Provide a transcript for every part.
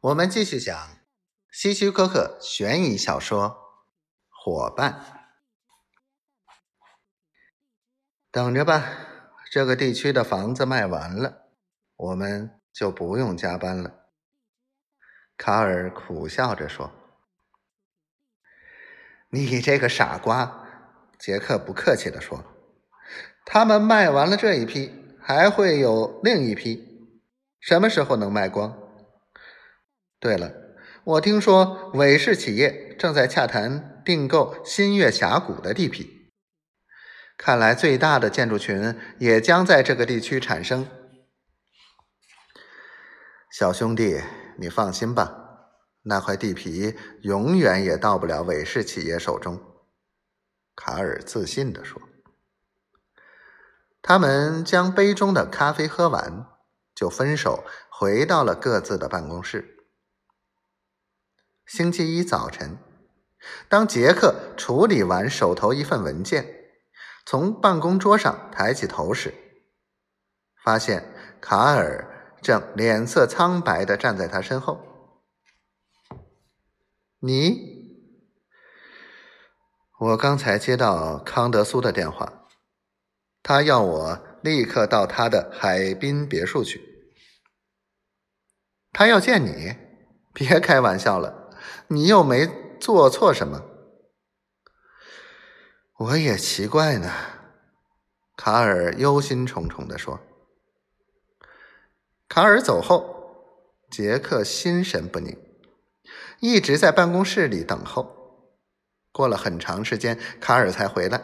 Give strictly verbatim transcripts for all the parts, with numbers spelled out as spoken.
我们继续讲希区柯克悬疑小说《伙伴》。等着吧，这个地区的房子卖完了，我们就不用加班了。卡尔苦笑着说。你这个傻瓜，杰克不客气地说，他们卖完了这一批，还会有另一批，什么时候能卖光？对了，我听说韦氏企业正在洽谈订购新月峡谷的地皮，看来最大的建筑群也将在这个地区产生。小兄弟，你放心吧，那块地皮永远也到不了韦氏企业手中，卡尔自信地说。他们将杯中的咖啡喝完，就分手回到了各自的办公室。星期一早晨，当杰克处理完手头一份文件，从办公桌上抬起头时，发现卡尔正脸色苍白地站在他身后。你？我刚才接到康德苏的电话，他要我立刻到他的海滨别墅去。他要见你？别开玩笑了。你又没做错什么。我也奇怪呢，卡尔忧心忡忡地说。卡尔走后，杰克心神不宁，一直在办公室里等候。过了很长时间，卡尔才回来。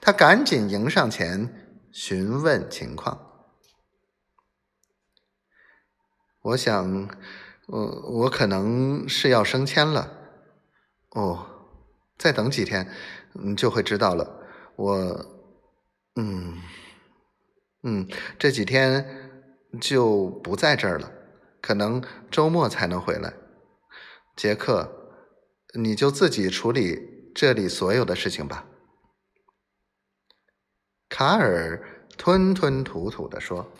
他赶紧迎上前询问情况。我想我我可能是要升迁了。哦，再等几天你就会知道了。我嗯嗯这几天就不在这儿了，可能周末才能回来。杰克，你就自己处理这里所有的事情吧。卡尔吞吞吐吐地说，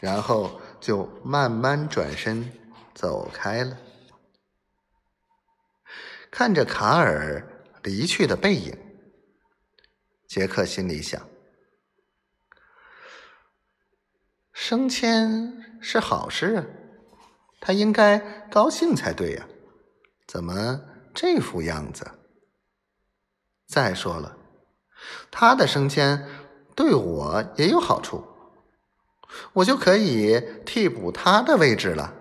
然后就慢慢转身走开了。看着卡尔离去的背影，杰克心里想，升迁是好事啊，他应该高兴才对呀，怎么这副样子？再说了，他的升迁对我也有好处，我就可以替补他的位置了。